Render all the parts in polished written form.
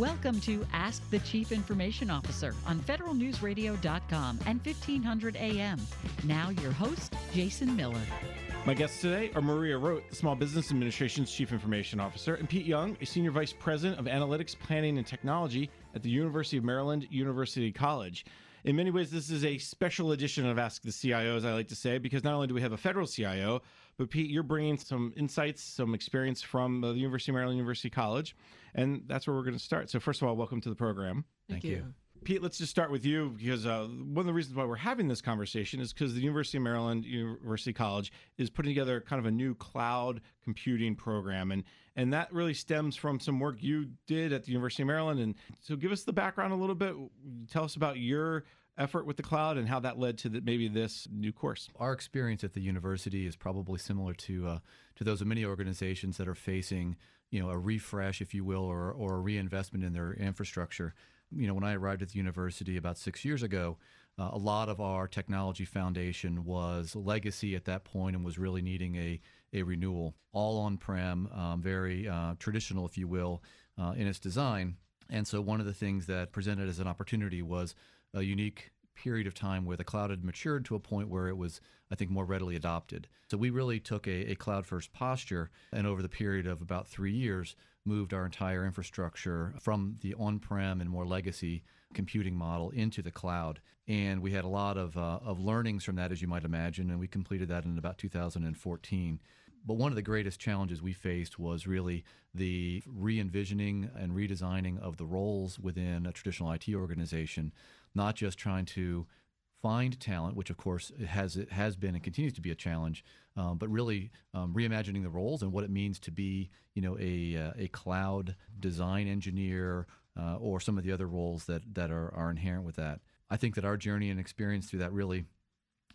Welcome to Ask the Chief Information Officer on federalnewsradio.com and 1500 AM. Now your host, Jason Miller. My guests today are Maria Roat, the Small Business Administration's Chief Information Officer, and Pete Young, a Senior Vice President of Analytics, Planning, and Technology at the University of Maryland University College. In many ways, this is a special edition of Ask the CIO, as I like to say, because not only do we have a federal CIO, but Pete, you're bringing some insights, some experience from the University of Maryland University College, and that's where we're going to start. So first of all, welcome to the program. Thank you. Pete, let's just start with you, because one of the reasons why we're having this conversation is because the University of Maryland University College is putting together kind of a new cloud computing program, and that really stems from some work you did at the University of Maryland. And so give us the background a little bit. Tell us about your effort with the cloud and how that led to maybe this new course. Our experience at the university is probably similar to those of many organizations that are facing, a refresh, if you will, or a reinvestment in their infrastructure. When I arrived at the university about 6 years ago, a lot of our technology foundation was legacy at that point and was really needing a renewal, all on-prem, very traditional, if you will, in its design. And so one of the things that presented as an opportunity was a unique period of time where the cloud had matured to a point where it was, I think, more readily adopted. So we really took a cloud-first posture, and over the period of about 3 years, moved our entire infrastructure from the on-prem and more legacy computing model into the cloud. And we had a lot of learnings from that, as you might imagine, and we completed that in about 2014. But one of the greatest challenges we faced was really the re-envisioning and redesigning of the roles within a traditional IT organization, not just trying to find talent, which of course it has been and continues to be a challenge, but really reimagining the roles and what it means to be, a cloud design engineer or some of the other roles that are inherent with that. I think that our journey and experience through that really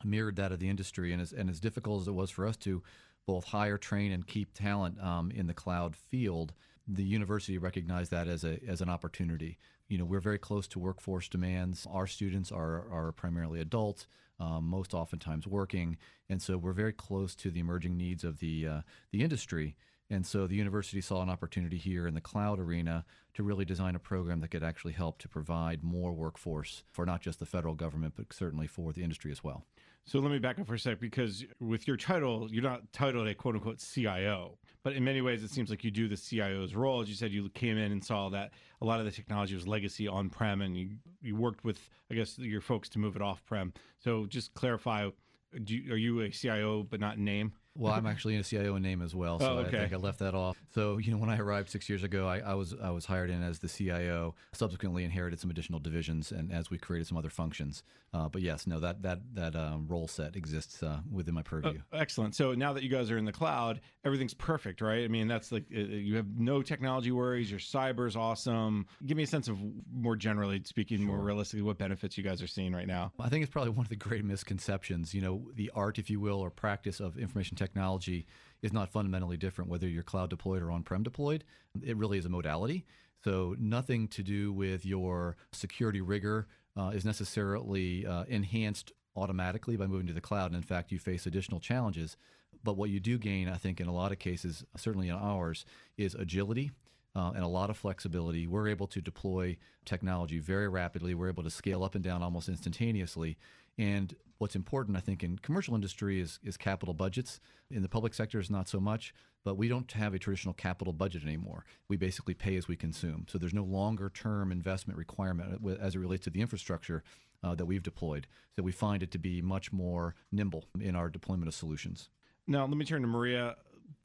mirrored that of the industry, and as difficult as it was for us to both hire, train, and keep talent in the cloud field, the university recognized that as an opportunity. We're very close to workforce demands. Our students are primarily adults, most oftentimes working, and so we're very close to the emerging needs of the industry. And so the university saw an opportunity here in the cloud arena to really design a program that could actually help to provide more workforce for not just the federal government, but certainly for the industry as well. So let me back up for a sec, because with your title, you're not titled a quote-unquote CIO, but in many ways, it seems like you do the CIO's role. As you said, you came in and saw that a lot of the technology was legacy on-prem, and you worked with, your folks to move it off-prem. So just clarify, are you a CIO but not in name? Well, I'm actually a CIO in name as well, so okay. I think I left that off. So, when I arrived 6 years ago, I was hired in as the CIO, subsequently inherited some additional divisions, and as we created some other functions. But yes, no, that role set exists within my purview. Excellent. So now that you guys are in the cloud, everything's perfect, right? I mean, that's like, you have no technology worries, your cyber's awesome. Give me a sense of, more generally speaking, Sure. More realistically, what benefits you guys are seeing right now. I think it's probably one of the great misconceptions, the art, if you will, or practice of information technology is not fundamentally different, whether you're cloud deployed or on-prem deployed. It really is a modality. So nothing to do with your security rigor is necessarily enhanced automatically by moving to the cloud. And in fact, you face additional challenges. But what you do gain, I think, in a lot of cases, certainly in ours, is agility and a lot of flexibility. We're able to deploy technology very rapidly. We're able to scale up and down almost instantaneously. And what's important, I think, in commercial industry is capital budgets. In the public sector, it's not so much, but we don't have a traditional capital budget anymore. We basically pay as we consume. So there's no longer-term investment requirement as it relates to the infrastructure that we've deployed. So we find it to be much more nimble in our deployment of solutions. Now, let me turn to Maria.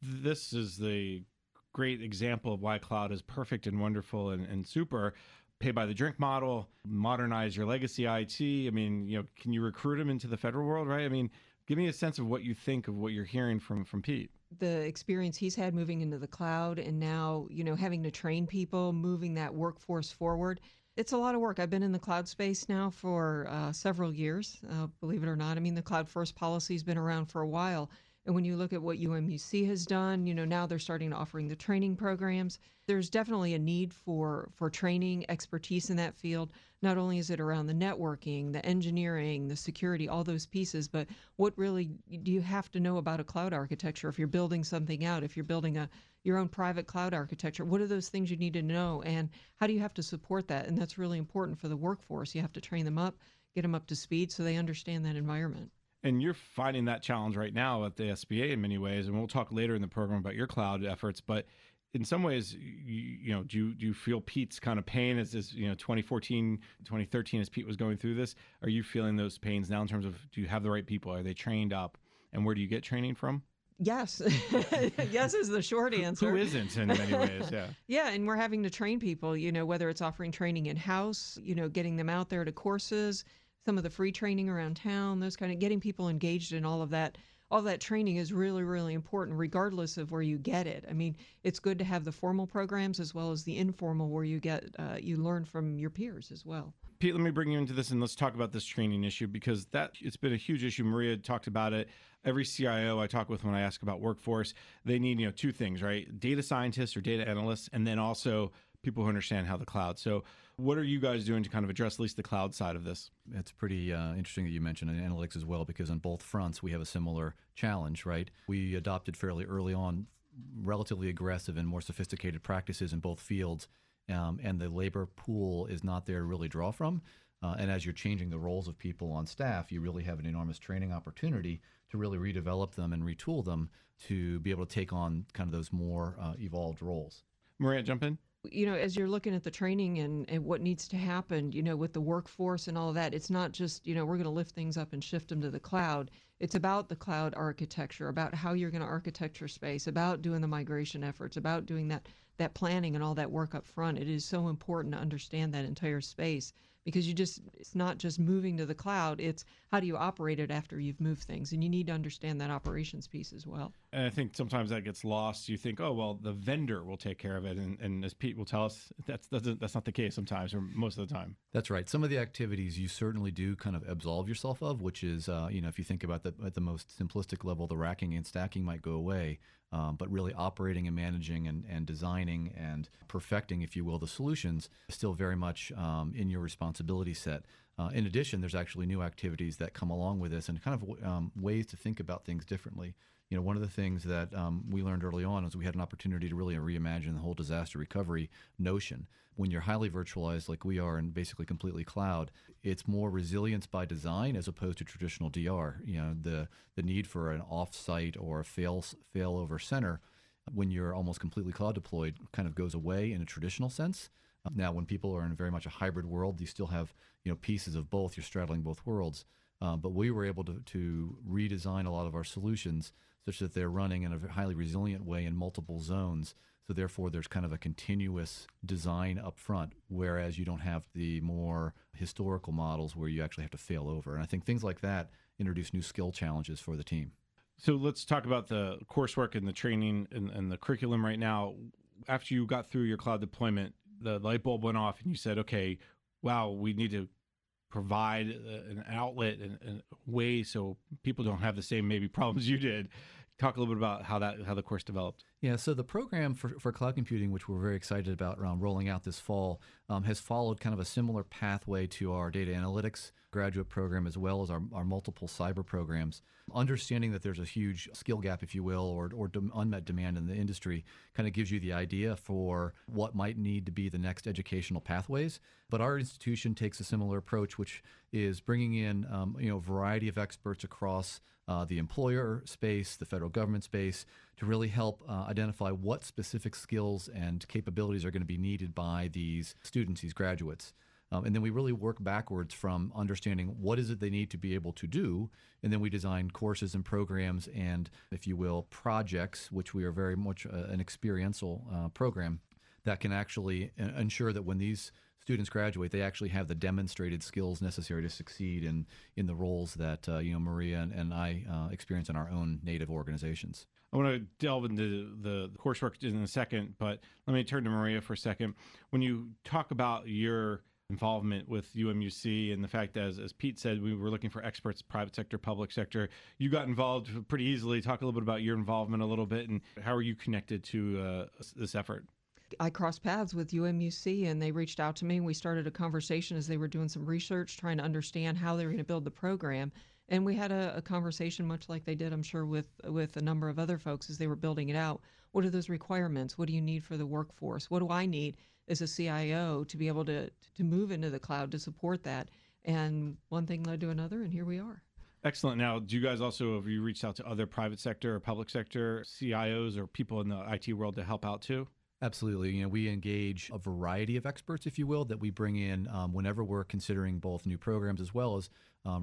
This is the great example of why cloud is perfect and wonderful and super. Pay by the drink model, modernize your legacy IT. I mean, can you recruit them into the federal world, right? I mean, give me a sense of what you think of what you're hearing from Pete. The experience he's had moving into the cloud and now, having to train people, moving that workforce forward. It's a lot of work. I've been in the cloud space now for several years, believe it or not. I mean, the cloud first policy has been around for a while. And when you look at what UMUC has done, you know, now they're starting offering the training programs. There's definitely a need for training, expertise in that field. Not only is it around the networking, the engineering, the security, all those pieces, but what really do you have to know about a cloud architecture if you're building something out, if you're building your own private cloud architecture? What are those things you need to know, and how do you have to support that? And that's really important for the workforce. You have to train them up, get them up to speed so they understand that environment. And you're finding that challenge right now at the SBA in many ways, and we'll talk later in the program about your cloud efforts. But in some ways, you know, do you feel Pete's kind of pain as this, you know, 2014, 2013, as Pete was going through this? Are you feeling those pains now in terms of, do you have the right people? Are they trained up? And where do you get training from? Yes. Yes is the short answer. Who isn't in many ways, yeah. Yeah, and we're having to train people, you know, whether it's offering training in-house, you know, getting them out there to courses, some of the free training around town, those kind of, getting people engaged in all of that. All that training is really, really important, regardless of where you get it. I mean, it's good to have the formal programs as well as the informal, where you get, you learn from your peers as well. Pete, let me bring you into this, and let's talk about this training issue, because that it's been a huge issue. Maria talked about it. Every CIO I talk with when I ask about workforce, they need, you know, two things, right? Data scientists or data analysts, and then also people who understand how the cloud. So what are you guys doing to kind of address at least the cloud side of this? It's pretty interesting that you mentioned analytics as well, because on both fronts, we have a similar challenge, right? We adopted fairly early on relatively aggressive and more sophisticated practices in both fields, and the labor pool is not there to really draw from. And as you're changing the roles of people on staff, you really have an enormous training opportunity to really redevelop them and retool them to be able to take on kind of those more evolved roles. Maria, jump in. You know, as you're looking at the training and what needs to happen, you know, with the workforce and all of that, it's not just, you know, we're going to lift things up and shift them to the cloud. It's about the cloud architecture, about how you're going to architecture space, about doing the migration efforts, about doing that planning and all that work up front. It is so important to understand that entire space, because it's not just moving to the cloud, it's how do you operate it after you've moved things, and you need to understand that operations piece as well. And I think sometimes that gets lost. You think, oh, well, the vendor will take care of it, and as Pete will tell us, that's not the case sometimes, or most of the time. That's right. Some of the activities you certainly do kind of absolve yourself of, which is, you know, if you think about at the most simplistic level, the racking and stacking might go away. But really operating and managing and designing and perfecting, if you will, the solutions is still very much in your responsibility set. In addition, there's actually new activities that come along with this, and kind of ways to think about things differently. You know, one of the things that we learned early on is we had an opportunity to really reimagine the whole disaster recovery notion. When you're highly virtualized like we are and basically completely cloud, it's more resilience by design as opposed to traditional DR. You know, the need for an off-site or a failover center when you're almost completely cloud deployed kind of goes away in a traditional sense. Now, when people are in very much a hybrid world, you still have, you know, pieces of both. You're straddling both worlds. But we were able to redesign a lot of our solutions such that they're running in a highly resilient way in multiple zones. So therefore, there's kind of a continuous design up front, whereas you don't have the more historical models where you actually have to fail over. And I think things like that introduce new skill challenges for the team. So let's talk about the coursework and the training and the curriculum right now. After you got through your cloud deployment, the light bulb went off and you said, okay, wow, we need to provide an outlet and a way so people don't have the same maybe problems you did. Talk a little bit about how the course developed. Yeah, so the program for cloud computing, which we're very excited about around rolling out this fall, has followed kind of a similar pathway to our data analytics graduate program, as well as our multiple cyber programs. Understanding that there's a huge skill gap, if you will, or unmet demand in the industry kind of gives you the idea for what might need to be the next educational pathways. But our institution takes a similar approach, which is bringing in a variety of experts across the employer space, the federal government space, to really help identify what specific skills and capabilities are going to be needed by these students, these graduates. And then we really work backwards from understanding what is it they need to be able to do, and then we design courses and programs and, if you will, projects, which we are very much an experiential program that can actually ensure that when these students graduate, they actually have the demonstrated skills necessary to succeed in the roles that Maria and I experience in our own native organizations. I want to delve into the coursework in a second, but let me turn to Maria for a second. When you talk about your involvement with UMUC and the fact that, as Pete said, we were looking for experts, private sector, public sector. You got involved pretty easily. Talk a little bit about your involvement a little bit and how are you connected to this effort? I crossed paths with UMUC and they reached out to me. We started a conversation as they were doing some research, trying to understand how they were going to build the program. And we had a conversation much like they did, I'm sure, with a number of other folks as they were building it out. What are those requirements? What do you need for the workforce? What do I need as a CIO to be able to move into the cloud to support that? And one thing led to another, and here we are. Excellent. Now, do you guys also, have you reached out to other private sector or public sector CIOs or people in the IT world to help out too? Absolutely. You know, we engage a variety of experts, if you will, that we bring in whenever we're considering both new programs as well as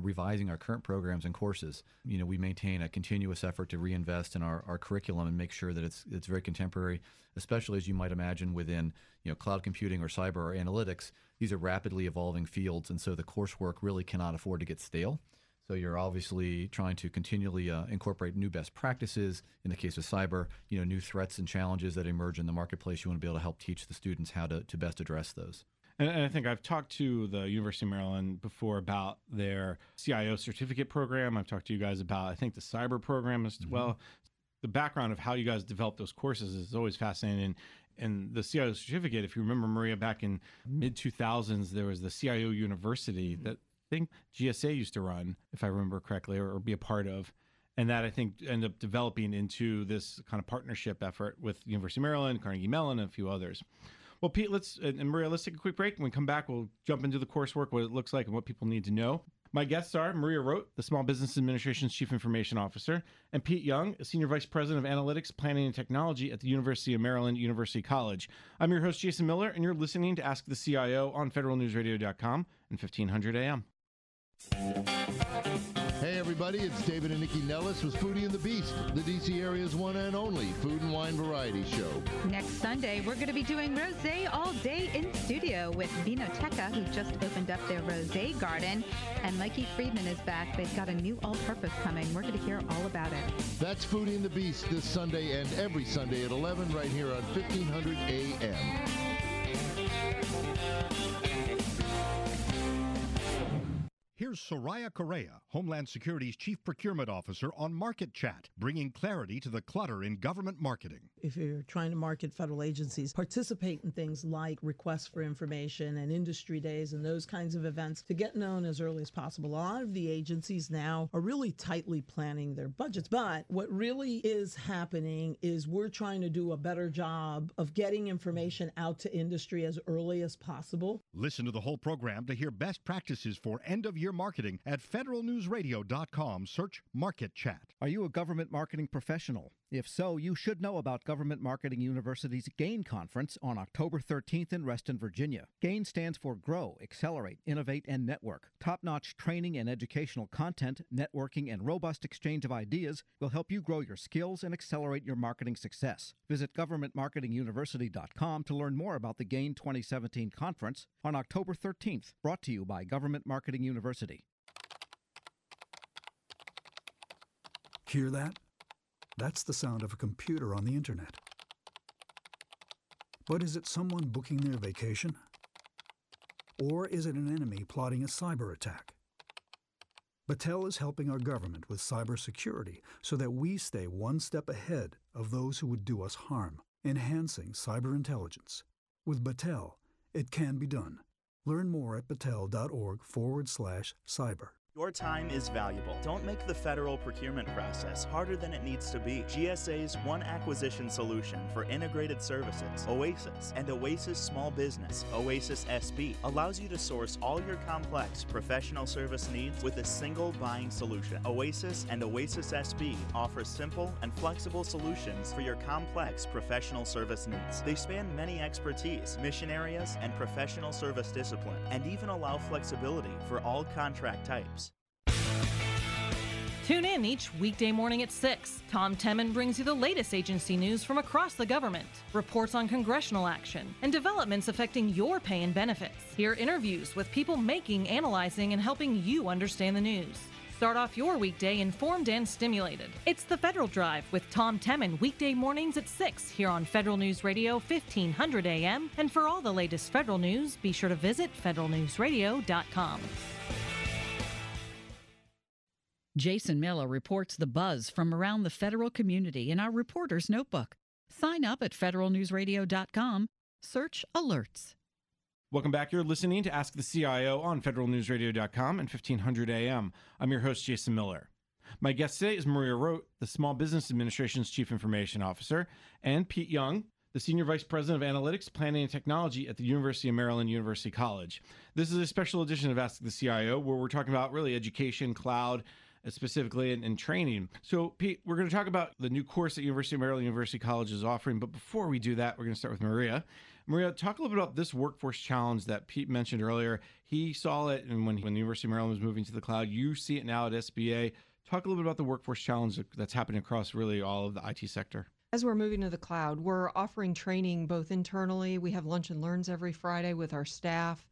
revising our current programs and courses. You know, we maintain a continuous effort to reinvest in our curriculum and make sure that it's very contemporary, especially as you might imagine within, you know, cloud computing or cyber or analytics. These are rapidly evolving fields, and so the coursework really cannot afford to get stale. So you're obviously trying to continually incorporate new best practices. In the case of cyber, you know, new threats and challenges that emerge in the marketplace. You want to be able to help teach the students how to best address those. And I think I've talked to the University of Maryland before about their CIO certificate program. I've talked to you guys about, I think, the cyber program as well. The background of how you guys develop those courses is always fascinating. And the CIO certificate, if you remember, Maria, back in mid-2000s, there was the CIO University that I think GSA used to run, if I remember correctly, or be a part of. And that, I think, ended up developing into this kind of partnership effort with University of Maryland, Carnegie Mellon, and a few others. Well, Pete, and Maria, let's take a quick break. When we come back, we'll jump into the coursework, what it looks like, and what people need to know. My guests are Maria Roat, the Small Business Administration's Chief Information Officer, and Pete Young, Senior Vice President of Analytics, Planning, and Technology at the University of Maryland University College. I'm your host, Jason Miller, and you're listening to Ask the CIO on federalnewsradio.com and 1500 AM. Hey everybody, it's David and Nikki Nellis with Foodie and the Beast, the DC area's one and only food and wine variety show. Next Sunday, we're going to be doing rosé all day in studio with Vinoteca, who just opened up their rosé garden, and Mikey Friedman is back. They've got a new all-purpose coming. We're going to hear all about it. That's Foodie and the Beast this Sunday and every Sunday at 11 right here on 1500 AM. Here's Soraya Correa, Homeland Security's Chief Procurement Officer, on Market Chat, bringing clarity to the clutter in government marketing. If you're trying to market federal agencies, participate in things like requests for information and industry days and those kinds of events to get known as early as possible. A lot of the agencies now are really tightly planning their budgets, but what really is happening is we're trying to do a better job of getting information out to industry as early as possible. Listen to the whole program to hear best practices for end-of-year marketing at federalnewsradio.com. Search Market Chat. Are you a government marketing professional? If so, you should know about Government Marketing University's GAIN Conference on October 13th in Reston, Virginia. GAIN stands for Grow, Accelerate, Innovate, and Network. Top-notch training and educational content, networking, and robust exchange of ideas will help you grow your skills and accelerate your marketing success. Visit governmentmarketinguniversity.com to learn more about the GAIN 2017 conference on October 13th, brought to you by Government Marketing University. Hear that? That's the sound of a computer on the internet. But is it someone booking their vacation? Or is it an enemy plotting a cyber attack? Battelle is helping our government with cybersecurity so that we stay one step ahead of those who would do us harm, enhancing cyber intelligence. With Battelle, it can be done. Learn more at battelle.org/cyber. Your time is valuable. Don't make the federal procurement process harder than it needs to be. GSA's One Acquisition Solution for Integrated Services, OASIS, and OASIS Small Business, OASIS SB, allows you to source all your complex professional service needs with a single buying solution. OASIS and OASIS SB offer simple and flexible solutions for your complex professional service needs. They span many expertise, mission areas, and professional service discipline, and even allow flexibility for all contract types. Tune in each weekday morning at 6. Tom Temin brings you the latest agency news from across the government, reports on congressional action, and developments affecting your pay and benefits. Hear interviews with people making, analyzing, and helping you understand the news. Start off your weekday informed and stimulated. It's the Federal Drive with Tom Temin, weekday mornings at 6 here on Federal News Radio 1500 AM. And for all the latest federal news, be sure to visit federalnewsradio.com. Jason Miller reports the buzz from around the federal community in our Reporter's Notebook. Sign up at federalnewsradio.com. Search alerts. Welcome back. You're listening to Ask the CIO on federalnewsradio.com and 1500 AM. I'm your host, Jason Miller. My guest today is Maria Roat, the Small Business Administration's Chief Information Officer, and Pete Young, the Senior Vice President of Analytics, Planning, and Technology at the University of Maryland University College. This is a special edition of Ask the CIO where we're talking about really education, cloud, specifically in training. So, Pete, we're going to talk about the new course that University of Maryland University College is offering. But before we do that, we're going to start with Maria. Maria, talk a little bit about this workforce challenge that Pete mentioned earlier. He saw it, and when the University of Maryland was moving to the cloud, you see it now at SBA. Talk a little bit about the workforce challenge that's happening across really all of the IT sector. As we're moving to the cloud, we're offering training both internally. We have lunch and learns every Friday with our staff.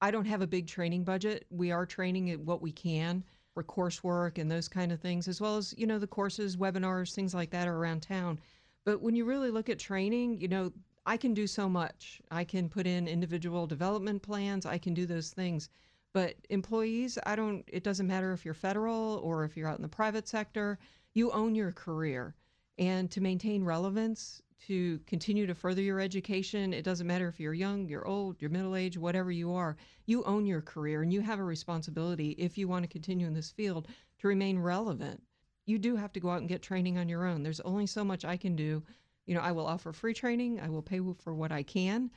I don't have a big training budget. We are training at what we can for coursework and those kind of things, as well as, you know, the courses, webinars, things like that are around town. But when you really look at training, you know, I can do so much. I can put in individual development plans. I can do those things. But employees, it doesn't matter if you're federal or if you're out in the private sector, you own your career. And to maintain relevance, to continue to further your education, it doesn't matter if you're young, you're old, you're middle-aged, whatever you are, you own your career and you have a responsibility, if you want to continue in this field, to remain relevant. You do have to go out and get training on your own. There's only so much I can do. You know, I will offer free training. I will pay for what I can,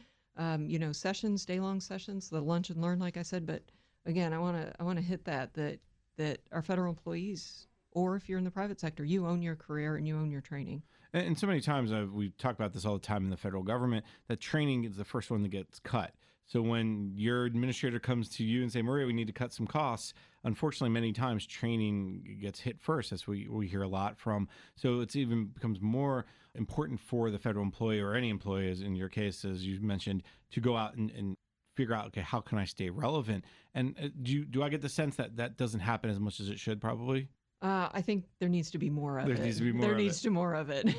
sessions, day-long sessions, the lunch and learn, like I said. But again, I want to hit that our federal employees, or if you're in the private sector, you own your career and you own your training. And so many times, we talk about this all the time in the federal government, that training is the first one that gets cut. So when your administrator comes to you and say, Maria, we need to cut some costs, unfortunately, many times training gets hit first, as we hear a lot from. So it's even becomes more important for the federal employee or any employee, as in your case, as you mentioned, to go out and figure out, okay, how can I stay relevant? And do I get the sense that doesn't happen as much as it should probably? I think there needs to be more of it. There needs to be more of it.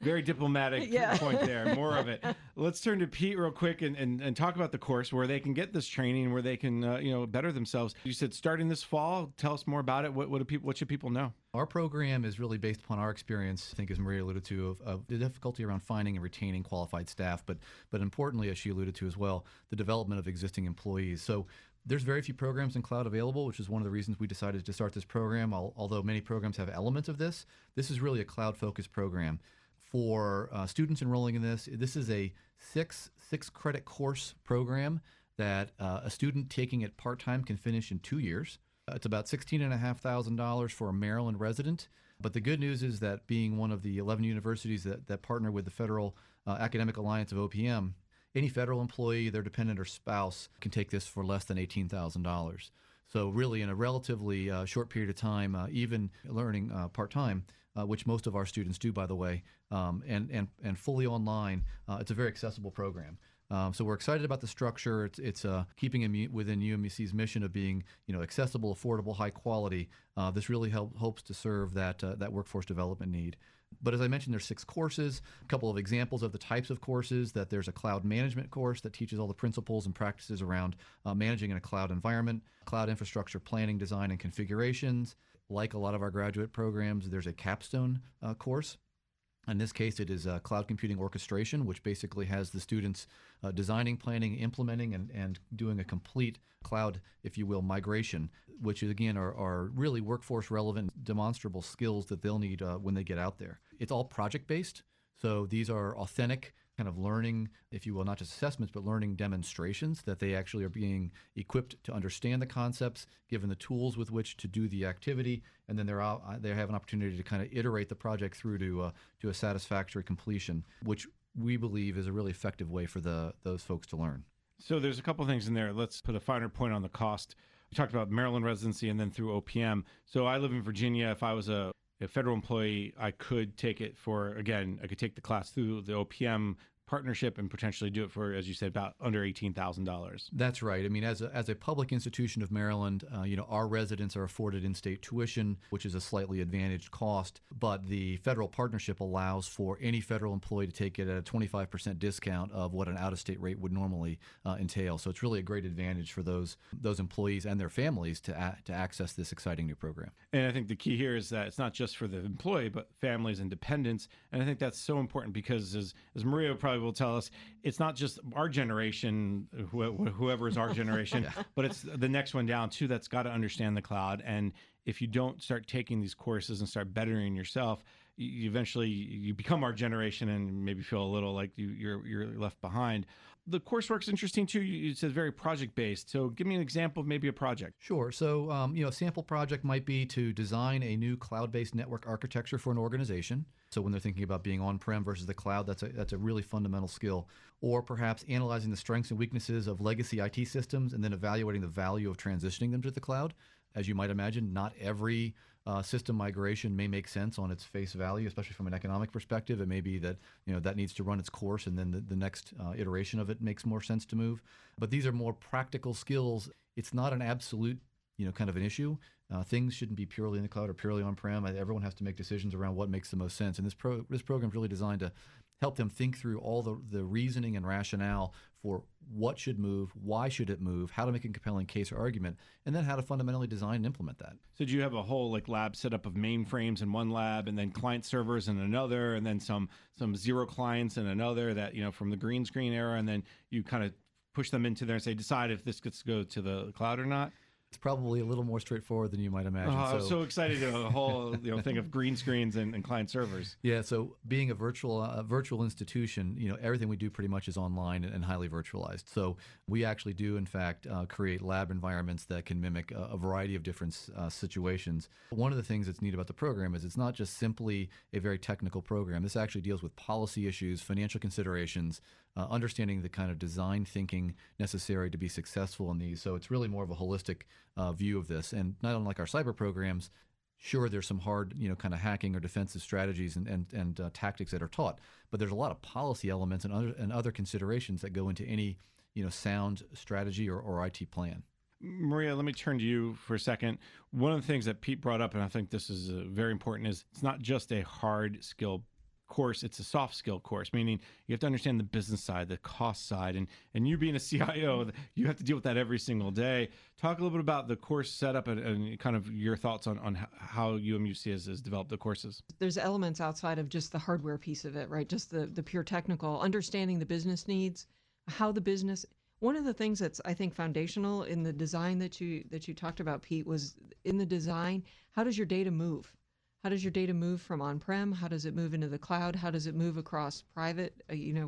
Very diplomatic point there. More of it. Let's turn to Pete real quick and talk about the course where they can get this training, where they can better themselves. You said starting this fall. Tell us more about it. What should people know? Our program is really based upon our experience, I think as Maria alluded to, of the difficulty around finding and retaining qualified staff, but importantly, as she alluded to as well, the development of existing employees. So there's very few programs in cloud available, which is one of the reasons we decided to start this program. Although many programs have elements of this, this is really a cloud-focused program. For students enrolling in this is a six-credit course program that a student taking it part-time can finish in 2 years. It's about $16,500 for a Maryland resident. But the good news is that being one of the 11 universities that partner with the Federal Academic Alliance of OPM, any federal employee, their dependent or spouse can take this for less than $18,000. So really in a relatively short period of time, even learning part-time, which most of our students do, by the way, and fully online, it's a very accessible program. So we're excited about the structure. It's keeping within UMEC's mission of being, accessible, affordable, high quality. This really hopes to serve that workforce development need. But as I mentioned, there's 6 courses, a couple of examples of the types of courses, that there's a cloud management course that teaches all the principles and practices around managing in a cloud environment, cloud infrastructure planning, design, and configurations. Like a lot of our graduate programs, there's a capstone course. In this case, it is cloud computing orchestration, which basically has the students designing, planning, implementing, and doing a complete cloud, if you will, migration, which is, again, are really workforce-relevant, demonstrable skills that they'll need when they get out there. It's all project-based, so these are authentic kind of learning, if you will, not just assessments, but learning demonstrations that they actually are being equipped to understand the concepts, given the tools with which to do the activity, and then they have an opportunity to kind of iterate the project through to a satisfactory completion, which we believe is a really effective way for those folks to learn. So there's a couple things in there. Let's put a finer point on the cost. We talked about Maryland residency and then through OPM. So I live in Virginia. If I was a federal employee, I could take the class through the OPM partnership and potentially do it for, as you said, about under $18,000. That's right. I mean, as a public institution of Maryland, our residents are afforded in-state tuition, which is a slightly advantaged cost, but the federal partnership allows for any federal employee to take it at a 25% discount of what an out-of-state rate would normally entail. So it's really a great advantage for those employees and their families to access this exciting new program. And I think the key here is that it's not just for the employee, but families and dependents. And I think that's so important because, as Maria probably will tell us, it's not just our generation, whoever is our generation, yeah. but it's the next one down too that's got to understand the cloud. And if you don't start taking these courses and start bettering yourself, you eventually become our generation and maybe feel a little like you're left behind. The coursework's interesting too. You said very project-based. So give me an example of maybe a project. Sure. So a sample project might be to design a new cloud-based network architecture for an organization. So when they're thinking about being on-prem versus the cloud, that's a really fundamental skill. Or perhaps analyzing the strengths and weaknesses of legacy IT systems and then evaluating the value of transitioning them to the cloud. As you might imagine, not every system migration may make sense on its face value, especially from an economic perspective. It may be that that needs to run its course, and then the next iteration of it makes more sense to move. But these are more practical skills. It's not an absolute kind of an issue. Things shouldn't be purely in the cloud or purely on-prem. Everyone has to make decisions around what makes the most sense. And this program is really designed to help them think through all the reasoning and rationale for what should move, why should it move, how to make a compelling case or argument, and then how to fundamentally design and implement that. So do you have a whole lab set up of mainframes in one lab and then client servers in another and then some zero clients in another that, from the green screen era, and then you kind of push them into there and say, decide if this gets to go to the cloud or not? It's probably a little more straightforward than you might imagine. I was so excited to the whole thing of green screens and client servers. Yeah, so being a virtual institution, everything we do pretty much is online and highly virtualized. So we actually do, in fact, create lab environments that can mimic a variety of different situations. One of the things that's neat about the program is it's not just simply a very technical program. This actually deals with policy issues, financial considerations, understanding the kind of design thinking necessary to be successful in these. So it's really more of a holistic view of this. And not unlike our cyber programs, sure, there's some hard, kind of hacking or defensive strategies and tactics that are taught, but there's a lot of policy elements and other considerations that go into any, sound strategy or IT plan. Maria, let me turn to you for a second. One of the things that Pete brought up, and I think this is very important, is it's not just a hard skill course, it's a soft skill course, meaning you have to understand the business side, the cost side, and you being a CIO, you have to deal with that every single day. Talk a little bit about the course setup and kind of your thoughts on how UMUC has developed the courses. There's elements outside of just the hardware piece of it, right? Just the pure technical, understanding the business needs, how the business. One of the things that's, I think, foundational in the design that you talked about, Pete, was in the design, how does your data move? How does your data move from on-prem? How does it move into the cloud? How does it move across private,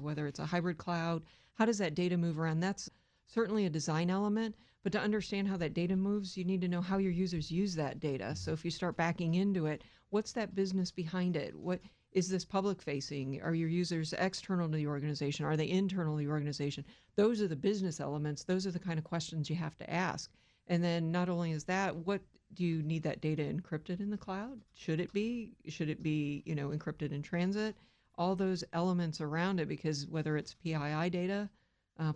whether it's a hybrid cloud? How does that data move around? That's certainly a design element, but to understand how that data moves, you need to know how your users use that data. So if you start backing into it, what's that business behind it? What is this public-facing? Are your users external to the organization? Are they internal to the organization? Those are the business elements. Those are the kind of questions you have to ask. And then not only is that, what do you need that data encrypted in the cloud? Should it be? Should it be, encrypted in transit? All those elements around it, because whether it's PII data,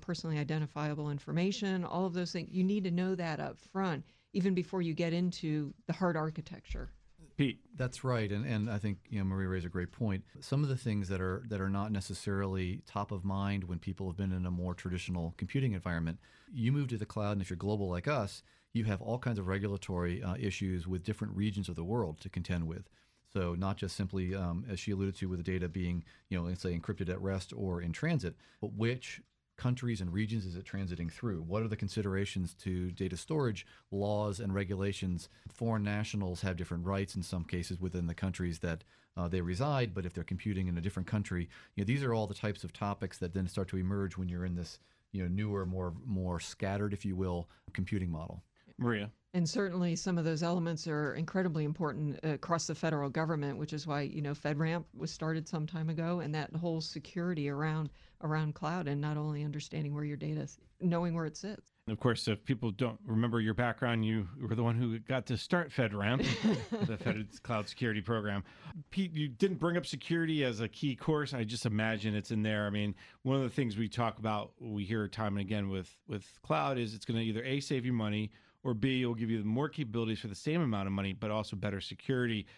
personally identifiable information, all of those things, you need to know that up front, even before you get into the hard architecture. Pete, that's right, and I think Maria raised a great point. Some of the things that are not necessarily top of mind when people have been in a more traditional computing environment. You move to the cloud, and if you're global like us, you have all kinds of regulatory issues with different regions of the world to contend with. So not just simply, as she alluded to, with the data being, let's say, encrypted at rest or in transit, but which countries and regions is it transiting through? What are the considerations to data storage laws and regulations? Foreign nationals have different rights in some cases within the countries that they reside, but if they're computing in a different country, these are all the types of topics that then start to emerge when you're in this newer, more scattered, if you will, computing model. Maria. And certainly some of those elements are incredibly important across the federal government, which is why, you know, FedRAMP was started some time ago, and that whole security around cloud, and not only understanding where your data, knowing where it sits. And of course, if people don't remember your background, you were the one who got to start FedRAMP, the Fed Cloud Security Program. Pete, you didn't bring up security as a key course. I just imagine it's in there. I mean, one of the things we talk about, we hear time and again with cloud, is it's going to either A, save you money, or B, it will give you more capabilities for the same amount of money, but also better security.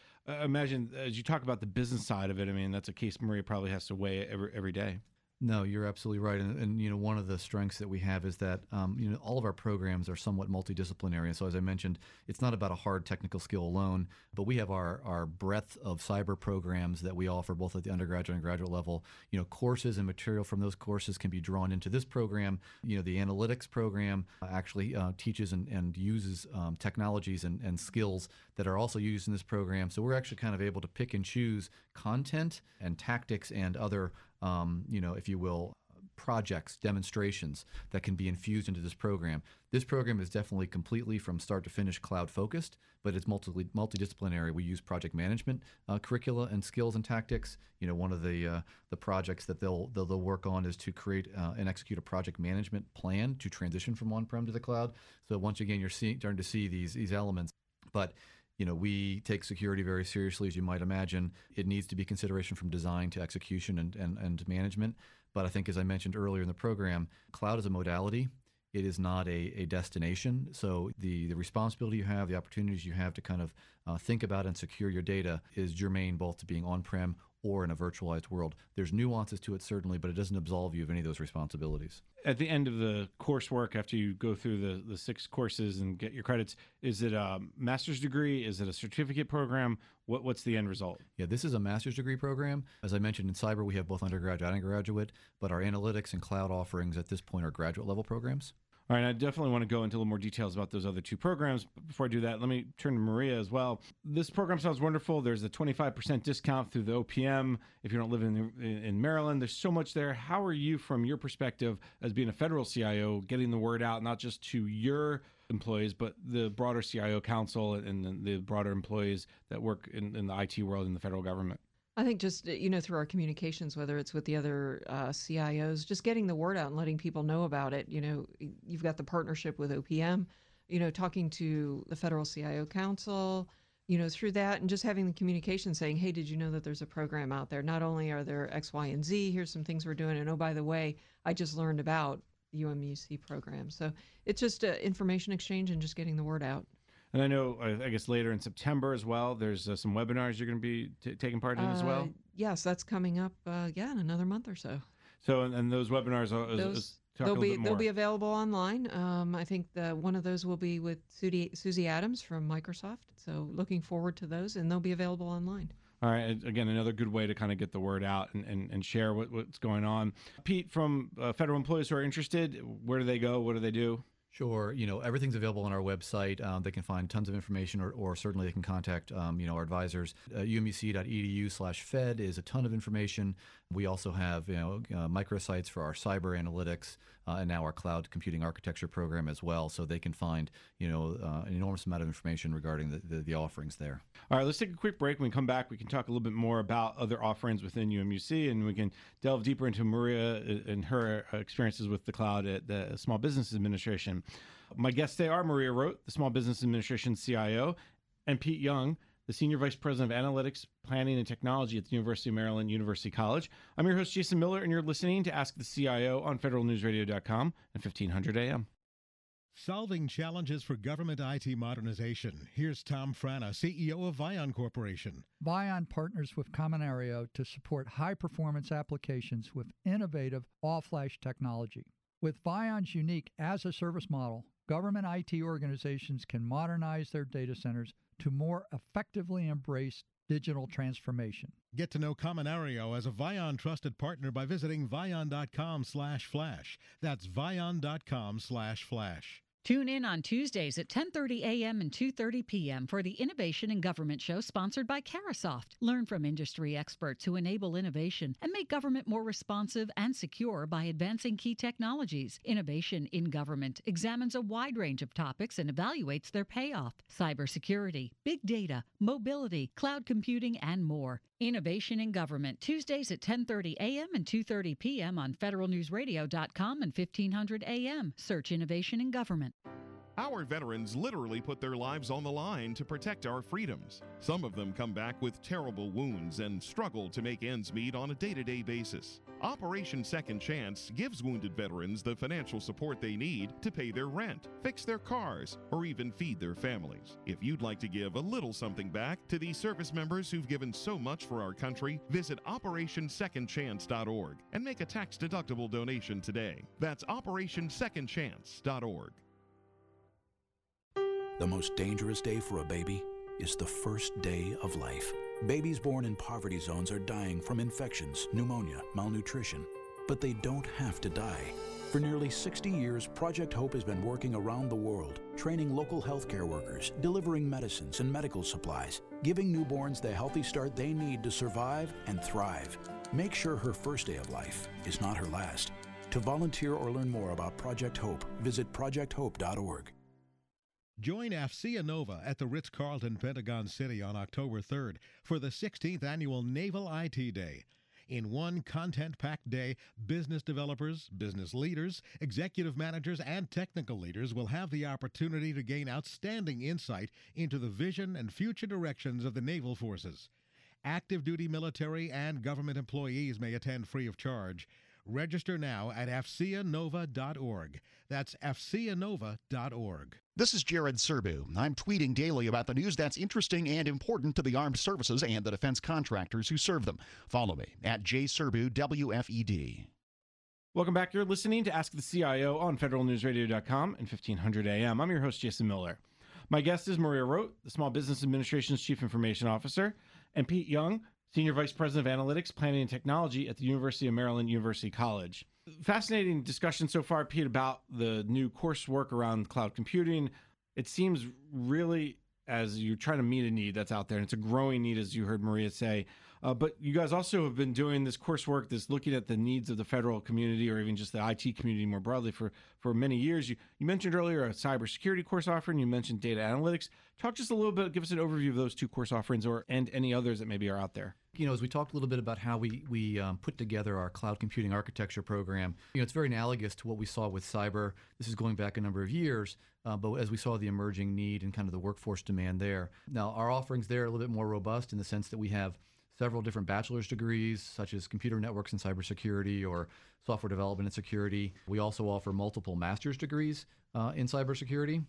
Imagine, as you talk about the business side of it, I mean, that's a case Maria probably has to weigh every day. No, you're absolutely right. And you know, one of the strengths that we have is that you know, all of our programs are somewhat multidisciplinary. And so as I mentioned, it's not about a hard technical skill alone, but we have our breadth of cyber programs that we offer both at the undergraduate and graduate level. You know, courses and material from those courses can be drawn into this program. You know, the analytics program actually teaches and uses technologies and skills that are also used in this program. So we're actually kind of able to pick and choose content and tactics and other you know, if you will, projects, demonstrations that can be infused into this program. This program is definitely completely from start to finish cloud focused, but it's multidisciplinary. We use project management curricula and skills and tactics. You know, one of the projects that they'll work on is to create and execute a project management plan to transition from on-prem to the cloud. So once again, you're starting to see these elements, but you know, we take security very seriously, as you might imagine. It needs to be consideration from design to execution and management. But I think, as I mentioned earlier in the program, cloud is a modality. It is not a destination. So the responsibility you have, the opportunities you have to kind of think about and secure your data is germane both to being on-prem or in a virtualized world. There's nuances to it, certainly, but it doesn't absolve you of any of those responsibilities. At the end of the coursework, after you go through the six courses and get your credits, is it a master's degree? Is it a certificate program? What's the end result? Yeah, this is a master's degree program. As I mentioned, in cyber, we have both undergraduate and graduate, but our analytics and cloud offerings at this point are graduate level programs. All right, I definitely want to go into a little more details about those other two programs. But before I do that, let me turn to Maria as well. This program sounds wonderful. There's a 25% discount through the OPM if you don't live in Maryland. There's so much there. How are you, from your perspective as being a federal CIO, getting the word out, not just to your employees, but the broader CIO Council and the broader employees that work in the IT world in the federal government? I think just, you know, through our communications, whether it's with the other CIOs, just getting the word out and letting people know about it. You know, you've got the partnership with OPM, you know, talking to the Federal CIO Council, you know, through that, and just having the communication saying, hey, did you know that there's a program out there? Not only are there X, Y, and Z, here's some things we're doing. And oh, by the way, I just learned about the UMUC program. So it's just information exchange and just getting the word out. And I know, I guess later in September as well, there's some webinars you're going to be taking part in as well? Yes, that's coming up, in another month or so. So, and those webinars, they'll be available online. I think one of those will be with Susie Adams from Microsoft. So looking forward to those, and they'll be available online. All right. Again, another good way to kind of get the word out and share what's going on. Pete, from federal employees who are interested, where do they go? What do they do? Sure. You know, everything's available on our website. They can find tons of information, or certainly they can contact, our advisors. UMUC.edu/fed is a ton of information. We also have, microsites for our cyber analytics and now our cloud computing architecture program as well. So they can find, an enormous amount of information regarding the offerings there. All right, let's take a quick break. When we come back, we can talk a little bit more about other offerings within UMUC, and we can delve deeper into Maria and her experiences with the cloud at the Small Business Administration. My guests today are Maria Roat, the Small Business Administration CIO, and Pete Young, the Senior Vice President of Analytics, Planning, and Technology at the University of Maryland University College. I'm your host, Jason Miller, and you're listening to Ask the CIO on federalnewsradio.com and 1500 AM. Solving challenges for government IT modernization. Here's Tom Frana, CEO of Vion Corporation. Vion partners with Cominario to support high-performance applications with innovative all-flash technology. With Vion's unique as-a-service model, government IT organizations can modernize their data centers to more effectively embrace digital transformation. Get to know Cominario as a Vion trusted partner by visiting vion.com/flash. That's vion.com/flash. Tune in on Tuesdays at 10:30 a.m. and 2:30 p.m. for the Innovation in Government Show sponsored by Carasoft. Learn from industry experts who enable innovation and make government more responsive and secure by advancing key technologies. Innovation in Government examines a wide range of topics and evaluates their payoff. Cybersecurity, big data, mobility, cloud computing, and more. Innovation in Government, Tuesdays at 10:30 a.m. and 2:30 p.m. on federalnewsradio.com and 1500 a.m. Search Innovation in Government. Our veterans literally put their lives on the line to protect our freedoms. Some of them come back with terrible wounds and struggle to make ends meet on a day-to-day basis. Operation Second Chance gives wounded veterans the financial support they need to pay their rent, fix their cars, or even feed their families. If you'd like to give a little something back to these service members who've given so much for our country, visit OperationSecondChance.org and make a tax-deductible donation today. That's OperationSecondChance.org. The most dangerous day for a baby is the first day of life. Babies born in poverty zones are dying from infections, pneumonia, malnutrition, but they don't have to die. For nearly 60 years, Project Hope has been working around the world, training local healthcare workers, delivering medicines and medical supplies, giving newborns the healthy start they need to survive and thrive. Make sure her first day of life is not her last. To volunteer or learn more about Project Hope, visit projecthope.org. Join AFCEA NOVA at the Ritz-Carlton Pentagon City on October 3rd for the 16th Annual Naval IT Day. In one content-packed day, business developers, business leaders, executive managers, and technical leaders will have the opportunity to gain outstanding insight into the vision and future directions of the naval forces. Active duty military and government employees may attend free of charge. Register now at afceanova.org. That's afceanova.org. This is Jared Serbu. I'm tweeting daily about the news that's interesting and important to the armed services and the defense contractors who serve them. Follow me at jserbu, WFED. Welcome back. You're listening to Ask the CIO on federalnewsradio.com and 1500 AM. I'm your host, Jason Miller. My guest is Maria Roat, the Small Business Administration's Chief Information Officer, and Pete Young, Senior Vice President of Analytics, Planning, and Technology at the University of Maryland University College. Fascinating discussion so far, Pete, about the new coursework around cloud computing. It seems really as you're trying to meet a need that's out there, and it's a growing need, as you heard Maria say. But you guys also have been doing this coursework that's looking at the needs of the federal community or even just the IT community more broadly for many years. You mentioned earlier a cybersecurity course offering. You mentioned data analytics. Talk just a little bit, give us an overview of those two course offerings and any others that maybe are out there. You know, as we talked a little bit about how we put together our cloud computing architecture program, you know, it's very analogous to what we saw with cyber. This is going back a number of years, but as we saw the emerging need and kind of the workforce demand there. Now, our offerings there are a little bit more robust in the sense that we have several different bachelor's degrees, such as computer networks and cybersecurity or software development and security. We also offer multiple master's degrees in cybersecurity.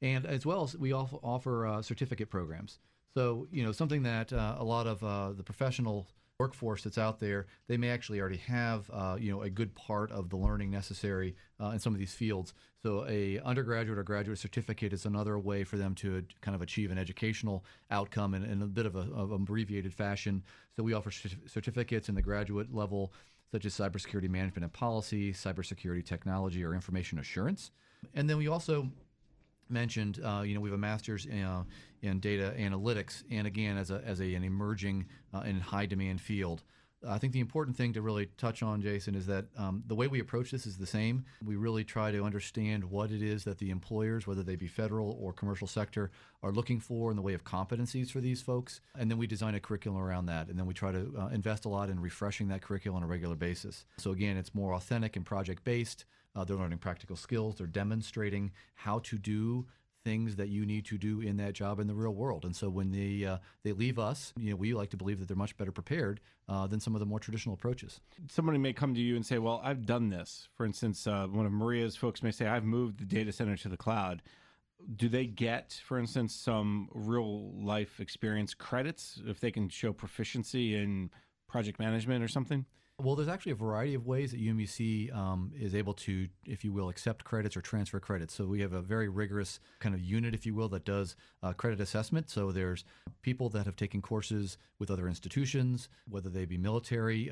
And as well as we offer certificate programs. So, you know, something that a lot of the professional workforce that's out there, they may actually already have, a good part of the learning necessary in some of these fields. So a undergraduate or graduate certificate is another way for them to kind of achieve an educational outcome in a bit of an abbreviated fashion. So we offer certificates in the graduate level, such as cybersecurity management and policy, cybersecurity technology, or information assurance. And then we also mentioned, we have a master's in data analytics, and again, as an emerging and high demand field. I think the important thing to really touch on, Jason, is that the way we approach this is the same. We really try to understand what it is that the employers, whether they be federal or commercial sector, are looking for in the way of competencies for these folks, and then we design a curriculum around that, and then we try to invest a lot in refreshing that curriculum on a regular basis. So again, it's more authentic and project-based. They're learning practical skills. They're demonstrating how to do things that you need to do in that job in the real world. And so when they leave us, you know, we like to believe that they're much better prepared than some of the more traditional approaches. Somebody may come to you and say, well, I've done this. For instance, one of Maria's folks may say, I've moved the data center to the cloud. Do they get, for instance, some real life experience credits if they can show proficiency in project management or something? Well, there's actually a variety of ways that UMEC is able to, if you will, accept credits or transfer credits. So we have a very rigorous kind of unit, if you will, that does credit assessment. So there's people that have taken courses with other institutions, whether they be military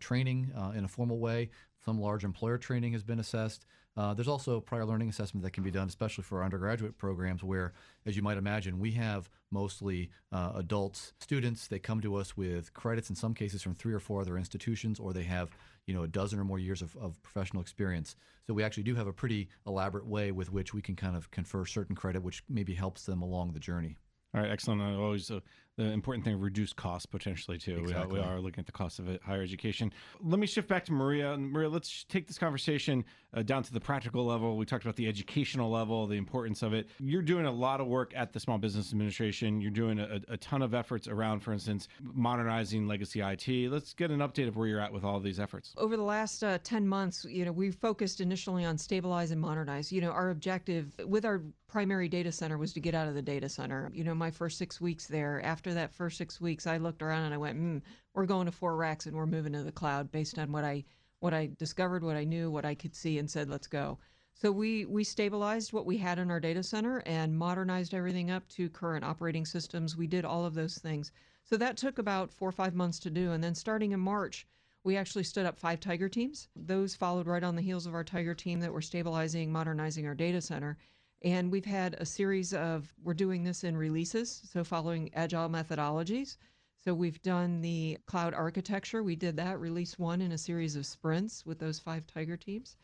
training in a formal way, Some large employer training has been assessed. There's also prior learning assessment that can be done, especially for our undergraduate programs where, as you might imagine, we have mostly adult students. They come to us with credits in some cases from 3 or 4 other institutions, or they have, you know, a dozen or more years of professional experience. So we actually do have a pretty elaborate way with which we can kind of confer certain credit, which maybe helps them along the journey. All right, excellent. And always the important thing, reduce costs potentially too. Exactly. We are looking at the cost of higher education. Let me shift back to Maria. Maria, let's take this conversation down to the practical level. We talked about the educational level, the importance of it. You're doing a lot of work at the Small Business Administration. You're doing a ton of efforts around, for instance, modernizing legacy IT. Let's get an update of where you're at with all of these efforts. Over the last 10 months, we focused initially on stabilize and modernize. Our objective with our primary data center was to get out of the data center. My first 6 weeks there, after that first 6 weeks, I looked around and I went, we're going to 4 racks and we're moving to the cloud based on what I discovered, what I knew, what I could see, and said, let's go. So we stabilized what we had in our data center and modernized everything up to current operating systems. We did all of those things. So that took about 4 or 5 months to do. And then starting in March, we actually stood up 5 Tiger teams. Those followed right on the heels of our Tiger team that were stabilizing, modernizing our data center. And we've had a series of, we're doing this in releases, so following agile methodologies. So we've done the cloud architecture. We did that, release 1, in a series of sprints with those 5 Tiger teams.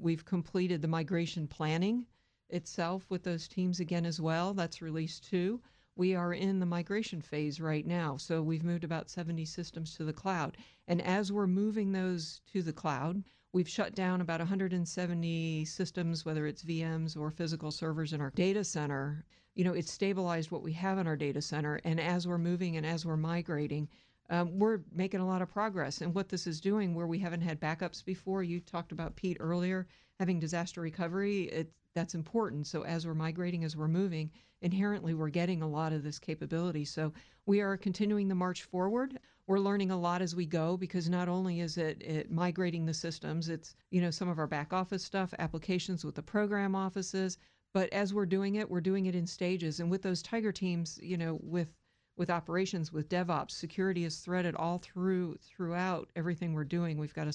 We've completed the migration planning itself with those teams again as well. That's release 2. We are in the migration phase right now. So we've moved about 70 systems to the cloud. And as we're moving those to the cloud, we've shut down about 170 systems, whether it's VMs or physical servers in our data center. It's stabilized what we have in our data center. And as we're moving and as we're migrating, we're making a lot of progress. And what this is doing, where we haven't had backups before, you talked about, Pete, earlier, having disaster recovery, that's important. So as we're migrating, as we're moving, inherently we're getting a lot of this capability. So we are continuing the march forward. We're learning a lot as we go, because not only is it migrating the systems, it's, some of our back office stuff, applications with the program offices. But as we're doing it in stages. And with those Tiger teams, with operations, with DevOps, security is threaded all throughout everything we're doing. We've got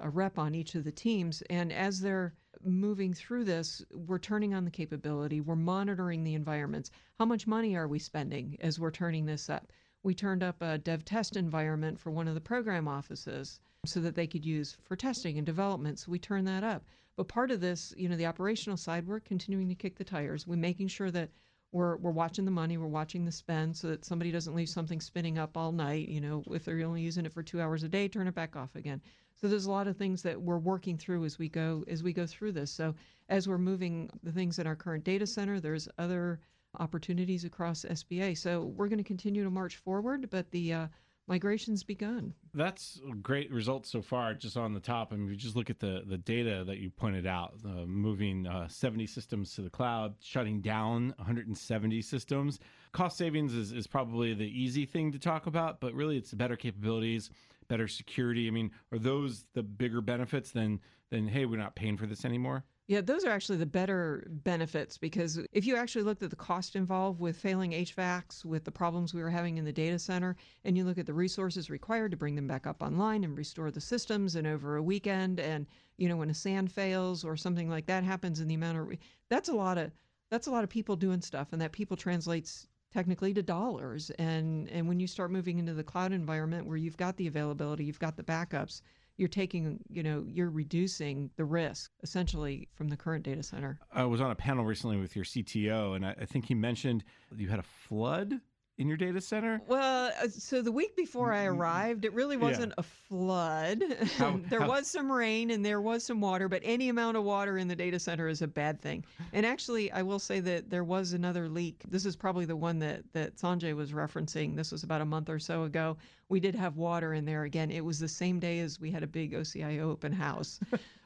a rep on each of the teams. And as they're moving through this, we're turning on the capability. We're monitoring the environments. How much money are we spending as we're turning this up? We turned up a dev test environment for one of the program offices so that they could use for testing and development. So we turned that up. But part of this, the operational side, we're continuing to kick the tires. We're making sure that we're watching the money, we're watching the spend, so that somebody doesn't leave something spinning up all night. If they're only using it for 2 hours a day, turn it back off again. So there's a lot of things that we're working through as we go through this. So as we're moving the things in our current data center, there's other opportunities across SBA. So we're going to continue to march forward, but the migration's begun. That's great results so far, just on the top. If you just look at the data that you pointed out, moving 70 systems to the cloud, shutting down 170 systems. Cost savings is probably the easy thing to talk about, but really it's better capabilities, better security. Are those the bigger benefits than hey, we're not paying for this anymore? Yeah, those are actually the better benefits, because if you actually looked at the cost involved with failing HVACs, with the problems we were having in the data center, and you look at the resources required to bring them back up online and restore the systems and over a weekend, and when a SAN fails or something like that happens, in the amount of that's a lot of people doing stuff, and that people translates technically to dollars. And when you start moving into the cloud environment where you've got the availability, you've got the backups, you're taking, you're reducing the risk essentially from the current data center. I was on a panel recently with your CTO, and I think he mentioned you had a flood in your data center. Well, so the week before I arrived, it really wasn't a flood. There was some rain and there was some water, but any amount of water in the data center is a bad thing. And actually, I will say that there was another leak. This is probably the one that Sanjay was referencing. This was about a month or so ago. We did have water in there again. It was the same day as we had a big OCIO open house.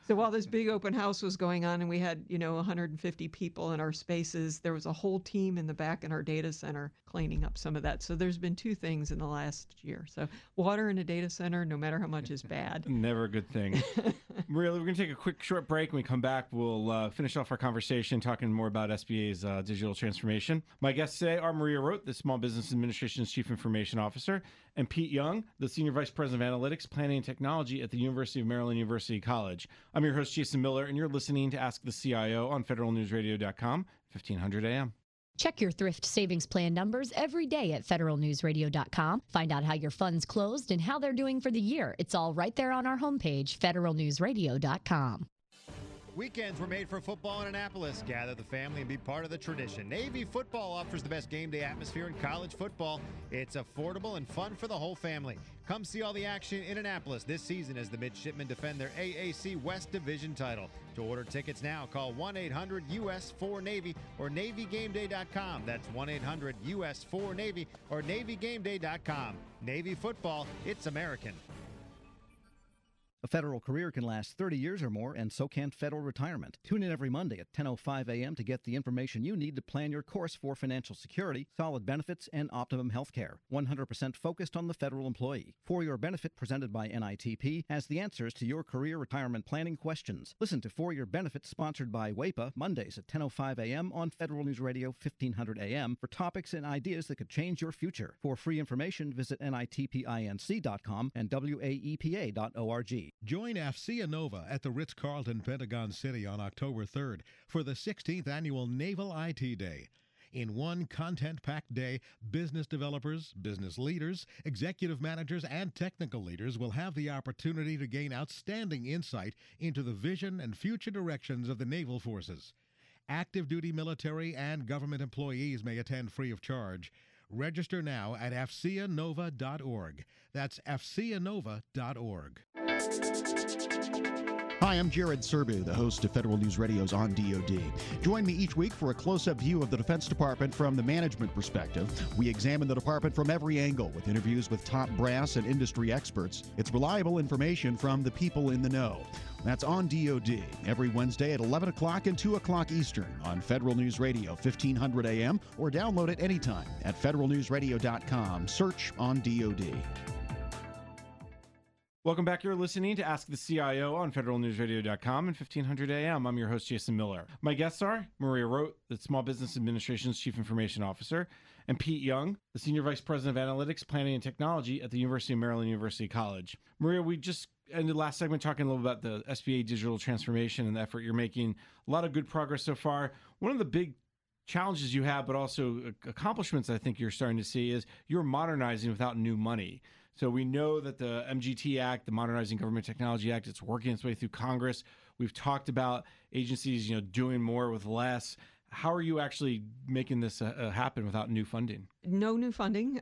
So while this big open house was going on and we had, 150 people in our spaces, there was a whole team in the back in our data center cleaning up some of that. So there's been two things in the last year. So water in a data center, no matter how much, is bad. Never a good thing. Really, we're going to take a quick short break. When we come back, we'll finish off our conversation talking more about SBA's digital transformation. My guests today are Maria Roat, the Small Business Administration's Chief Information Officer, and Pete Young, the Senior Vice President of Analytics, Planning, and Technology at the University of Maryland University College. I'm your host, Jason Miller, and you're listening to Ask the CIO on federalnewsradio.com, 1500 AM. Check your thrift savings plan numbers every day at federalnewsradio.com. Find out how your funds closed and how they're doing for the year. It's all right there on our homepage, federalnewsradio.com. Weekends were made for football in Annapolis. Gather the family and be part of the tradition. Navy football offers the best game day atmosphere in college football. It's affordable and fun for the whole family. Come see all the action in Annapolis this season as the Midshipmen defend their AAC West Division title. To order tickets now, call 1-800-US-4-NAVY or NavyGameDay.com. That's 1-800-US-4-NAVY or NavyGameDay.com. Navy football, it's American. A federal career can last 30 years or more, and so can federal retirement. Tune in every Monday at 10:05 a.m. to get the information you need to plan your course for financial security, solid benefits, and optimum health care. 100% focused on the federal employee. For Your Benefit, presented by NITP, has the answers to your career retirement planning questions. Listen to For Your Benefit, sponsored by WEPA, Mondays at 10:05 a.m. on Federal News Radio 1500 a.m. for topics and ideas that could change your future. For free information, visit nitpinc.com and waepa.org. Join FCA Nova at the Ritz-Carlton Pentagon City on October 3rd for the 16th Annual Naval IT Day. In one content-packed day, business developers, business leaders, executive managers, and technical leaders will have the opportunity to gain outstanding insight into the vision and future directions of the naval forces. Active duty military and government employees may attend free of charge. Register now at FCANova.org. That's FCANova.org. Hi, I'm Jared Serbu, the host of Federal News Radio's On DoD. Join me each week for a close-up view of the Defense Department from the management perspective. We examine the department from every angle with interviews with top brass and industry experts. It's reliable information from the people in the know. That's On DoD, every Wednesday at 11 o'clock and 2 o'clock Eastern on Federal News Radio 1500 AM, or download it anytime at federalnewsradio.com. Search On DoD. Welcome back. You're listening to Ask the CIO on federalnewsradio.com and 1500 AM. I'm your host, Jason Miller. My guests are Maria Roat, the Small Business Administration's Chief Information Officer, and Pete Young, the Senior Vice President of Analytics, Planning, and Technology at the University of Maryland University College. Maria, we just ended last segment talking a little about the SBA digital transformation and the effort you're making. A lot of good progress so far. One of the big challenges you have, but also accomplishments I think you're starting to see, is you're modernizing without new money. So we know that the MGT Act, the Modernizing Government Technology Act, it's working its way through Congress. We've talked about agencies, doing more with less. How are you actually making this happen without new funding? No new funding,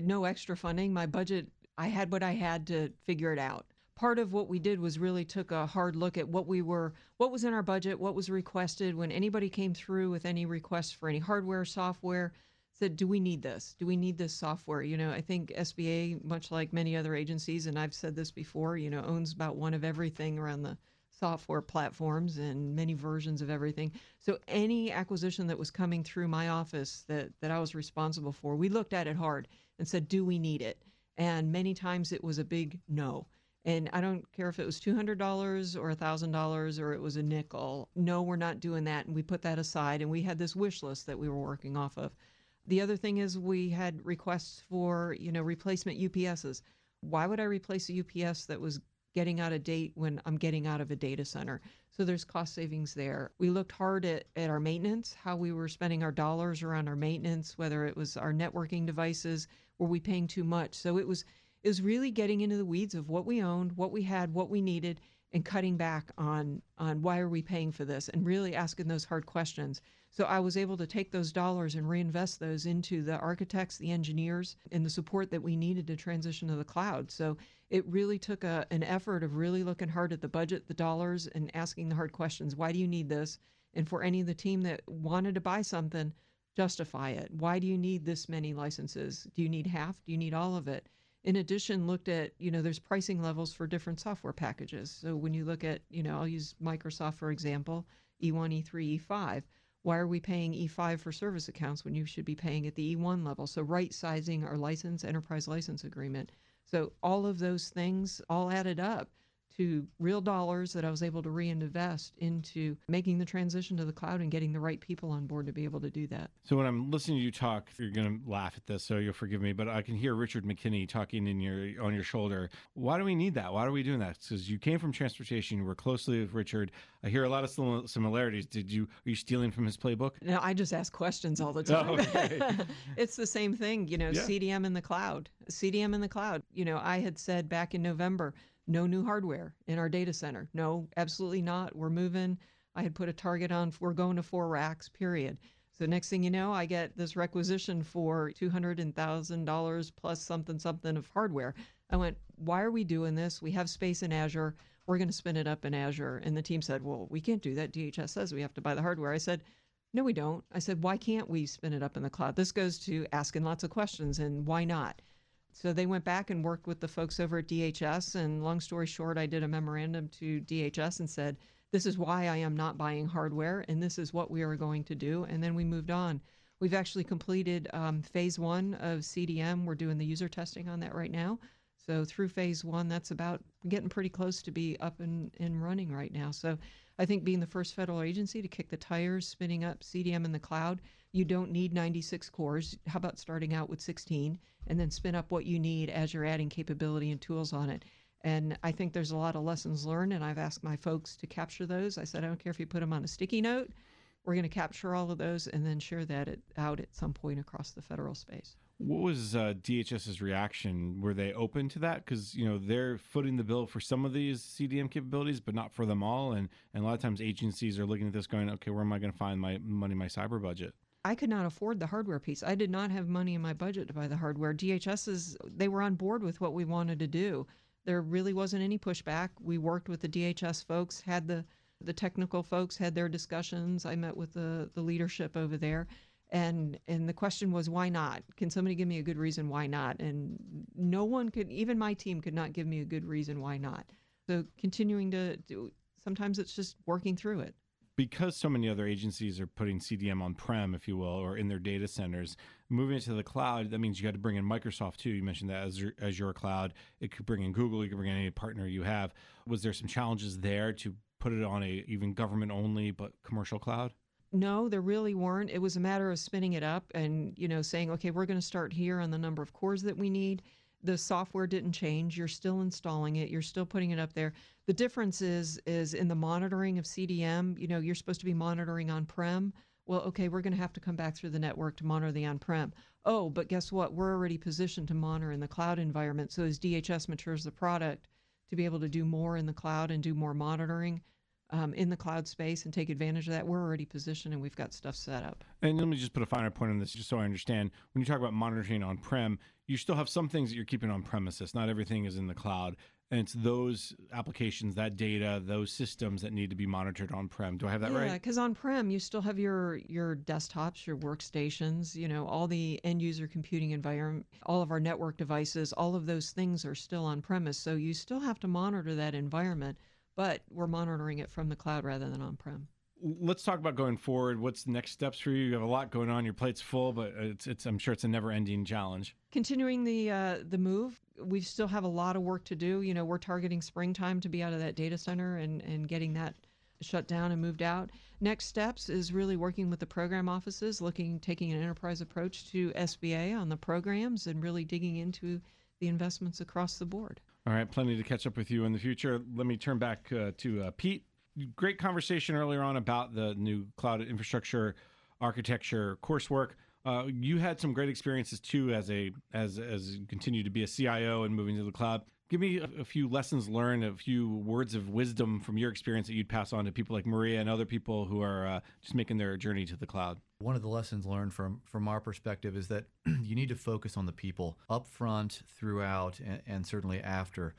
no extra funding. My budget, I had what I had to figure it out. Part of what we did was really took a hard look at what was in our budget, what was requested. When anybody came through with any requests for any hardware, software, said, do we need this? Do we need this software? I think SBA, much like many other agencies, and I've said this before, owns about one of everything around the software platforms and many versions of everything. So any acquisition that was coming through my office that I was responsible for, we looked at it hard and said, do we need it? And many times it was a big no. And I don't care if it was $200 or $1,000 or it was a nickel. No, we're not doing that. And we put that aside, and we had this wish list that we were working off of. The other thing is we had requests for, replacement UPSs. Why would I replace a UPS that was getting out of date when I'm getting out of a data center? So there's cost savings there. We looked hard at our maintenance, how we were spending our dollars around our maintenance, whether it was our networking devices, were we paying too much? So it was really getting into the weeds of what we owned, what we had, what we needed, and cutting back on why are we paying for this, and really asking those hard questions. So I was able to take those dollars and reinvest those into the architects, the engineers, and the support that we needed to transition to the cloud. So it really took an effort of really looking hard at the budget, the dollars, and asking the hard questions. Why do you need this? And for any of the team that wanted to buy something, justify it. Why do you need this many licenses? Do you need half? Do you need all of it? in addition, looked at, there's pricing levels for different software packages. So when you look at, I'll use Microsoft, for example, E1, E3, E5. Why are we paying E5 for service accounts when you should be paying at the E1 level? So right sizing our license, enterprise license agreement. So all of those things all added up to real dollars that I was able to reinvest into making the transition to the cloud and getting the right people on board to be able to do that. So when I'm listening to you talk, you're going to laugh at this, so you'll forgive me, but I can hear Richard McKinney talking on your shoulder. Why do we need that? Why are we doing that? Because you came from transportation, you were closely with Richard. I hear a lot of similarities. Are you stealing from his playbook? No, I just ask questions all the time. Oh, okay. It's the same thing, yeah. CDM in the cloud. CDM in the cloud. I had said back in November, no new hardware in our data center. No, absolutely not. We're moving. I had put a target on, we're going to 4 racks, period. So next thing you know, I get this requisition for $200,000 plus something of hardware. I went, why are we doing this? We have space in Azure. We're going to spin it up in Azure. And the team said, well, we can't do that. DHS says we have to buy the hardware. I said, no, we don't. I said, why can't we spin it up in the cloud? This goes to asking lots of questions and why not? So they went back and worked with the folks over at DHS, and long story short, I did a memorandum to DHS and said, this is why I am not buying hardware, and this is what we are going to do, and then we moved on. We've actually completed phase 1 of CDM. We're doing the user testing on that right now. So through phase 1, that's about getting pretty close to be up and running right now. So I think being the first federal agency to kick the tires, spinning up CDM in the cloud, you don't need 96 cores. How about starting out with 16 and then spin up what you need as you're adding capability and tools on it? And I think there's a lot of lessons learned, and I've asked my folks to capture those. I said, I don't care if you put them on a sticky note. We're going to capture all of those and then share that out at some point across the federal space. What was DHS's reaction? Were they open to that? Because they're footing the bill for some of these CDM capabilities, but not for them all. And a lot of times agencies are looking at this going, okay, where am I going to find my money, my cyber budget? I could not afford the hardware piece. I did not have money in my budget to buy the hardware. They were on board with what we wanted to do. There really wasn't any pushback. We worked with the DHS folks, had the technical folks, had their discussions. I met with the leadership over there. And the question was, why not? Can somebody give me a good reason why not? And no one could, even my team could not give me a good reason why not. So continuing to sometimes it's just working through it. Because so many other agencies are putting CDM on-prem, if you will, or in their data centers, moving it to the cloud, that means you got to bring in Microsoft too. You mentioned that Azure Cloud. It could bring in Google. You could bring in any partner you have. Was there some challenges there to put it on a even government-only but commercial cloud? No, there really weren't. It was a matter of spinning it up and, saying, okay, we're going to start here on the number of cores that we need. The software didn't change. You're still installing it. You're still putting it up there. The difference is in the monitoring of CDM, you're supposed to be monitoring on-prem. Well, okay, we're going to have to come back through the network to monitor the on-prem. Oh, but guess what? We're already positioned to monitor in the cloud environment. So as DHS matures the product to be able to do more in the cloud and do more monitoring, in the cloud space and take advantage of that. We're already positioned and we've got stuff set up. And let me just put a finer point on this just so I understand. When you talk about monitoring on-prem, you still have some things that you're keeping on premises. Not everything is in the cloud. And it's those applications, that data, those systems that need to be monitored on-prem. Do I have that right? Yeah, because on-prem, you still have your desktops, your workstations, all the end-user computing environment, all of our network devices, all of those things are still on-premise. So you still have to monitor that environment, but we're monitoring it from the cloud rather than on-prem. Let's talk about going forward. What's the next steps for you? You have a lot going on. Your plate's full, but I'm sure it's a never-ending challenge. Continuing the move. We still have a lot of work to do. We're targeting springtime to be out of that data center and getting that shut down and moved out. Next steps is really working with the program offices, taking an enterprise approach to SBA on the programs and really digging into the investments across the board. All right, plenty to catch up with you in the future. Let me turn back to Pete. Great conversation earlier on about the new cloud infrastructure architecture coursework. You had some great experiences too as you continue to be a CIO and moving to the cloud. Give me a few lessons learned, a few words of wisdom from your experience that you'd pass on to people like Maria and other people who are just making their journey to the cloud. One of the lessons learned from our perspective is that you need to focus on the people up front, throughout, and certainly after.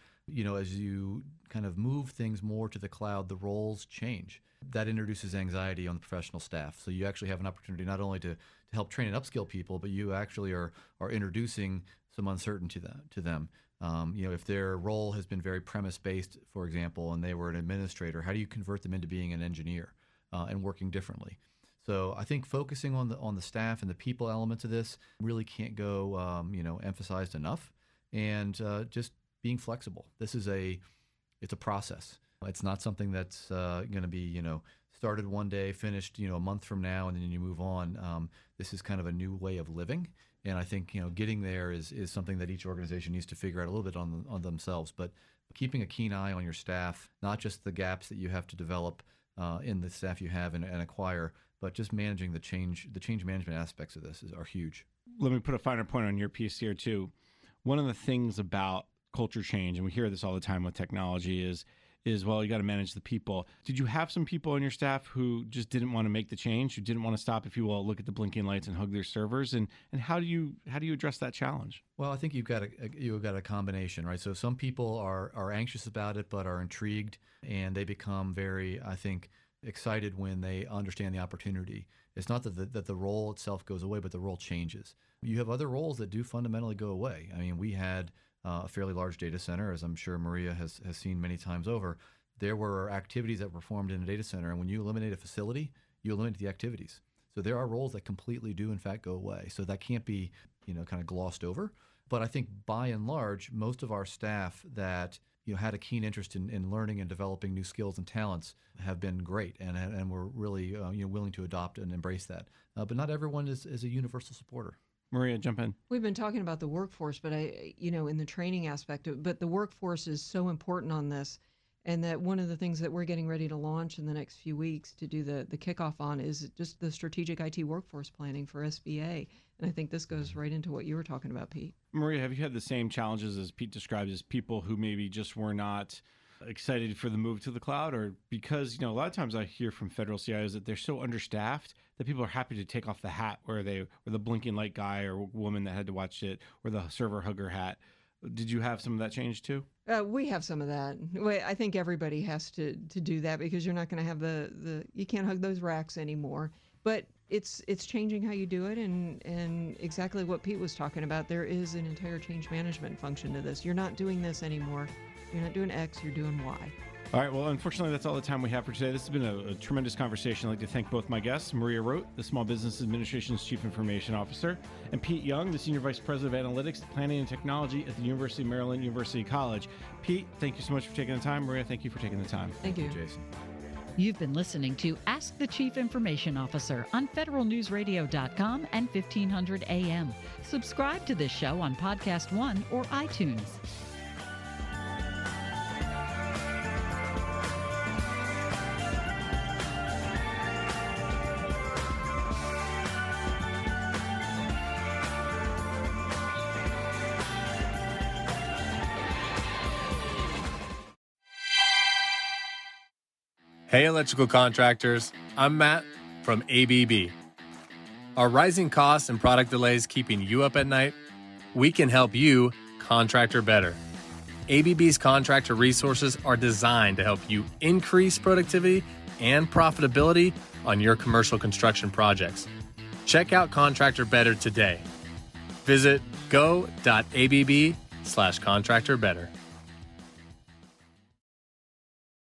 As you kind of move things more to the cloud, the roles change. That introduces anxiety on the professional staff. So you actually have an opportunity not only to help train and upskill people, but you actually are introducing some uncertainty to them. You know, if their role has been very premise-based, for example, and they were an administrator, how do you convert them into being an engineer and working differently? So I think focusing on the staff and the people elements of this really can't go, you know, emphasized enough. And just being flexible. This is it's a process. It's not something that's going to be, you know, started one day, finished, you know, a month from now, and then you move on. This is kind of a new way of living. And I think, you know, getting there is something that each organization needs to figure out a little bit on themselves. But keeping a keen eye on your staff, not just the gaps that you have to develop in the staff you have and acquire, but just managing the change management aspects of this are huge. Let me put a finer point on your piece here, too. One of the things about culture change, and we hear this all the time with technology, is well, you got to manage the people. Did you have some people on your staff who just didn't want to make the change, who didn't want to stop, if you will, look at the blinking lights and hug their servers? And how do you address that challenge? Well, I think you've got a combination, right? So some people are anxious about it, but are intrigued, and they become very, I think, excited when they understand the opportunity. It's not that the role itself goes away, but the role changes. You have other roles that do fundamentally go away. I mean, we had a fairly large data center, as I'm sure Maria has seen many times over. There were activities that were performed in a data center, and when you eliminate a facility, you eliminate the activities. So there are roles that completely do, in fact, go away. So that can't be, you know, kind of glossed over. But I think by and large, most of our staff that, you know, had a keen interest in learning and developing new skills and talents have been great, and we're really you know, willing to adopt and embrace that. But not everyone is a universal supporter. Maria, jump in. We've been talking about the workforce, but in the training aspect of, but the workforce is so important on this, and that one of the things that we're getting ready to launch in the next few weeks to do the kickoff on is just the strategic IT workforce planning for SBA. And I think this goes right into what you were talking about, Pete. Maria, have you had the same challenges as Pete described, as people who maybe just were not excited for the move to the cloud? Or because, you know, a lot of times I hear from federal CIOs that they're so understaffed that people are happy to take off the hat where they were the blinking light guy or woman that had to watch it, or the server hugger hat. Did you have some of that change too? We have some of that. I think everybody has to do that, because you're not going to have you can't hug those racks anymore. But it's changing how you do it, and exactly what Pete was talking about. There is an entire change management function to this. You're not doing this anymore. You're not doing X, you're doing Y. All right, well, unfortunately, that's all the time we have for today. This has been a tremendous conversation. I'd like to thank both my guests, Maria Roat, the Small Business Administration's Chief Information Officer, and Pete Young, the Senior Vice President of Analytics, Planning, and Technology at the University of Maryland University College. Pete, thank you so much for taking the time. Maria, thank you for taking the time. Thank you, Jason. You've been listening to Ask the Chief Information Officer on federalnewsradio.com and 1500 AM. Subscribe to this show on Podcast One or iTunes. Hey, electrical contractors, I'm Matt from ABB. Are rising costs and product delays keeping you up at night? We can help you contractor better. ABB's contractor resources are designed to help you increase productivity and profitability on your commercial construction projects. Check out Contractor Better today. Visit go.abb/contractorbetter.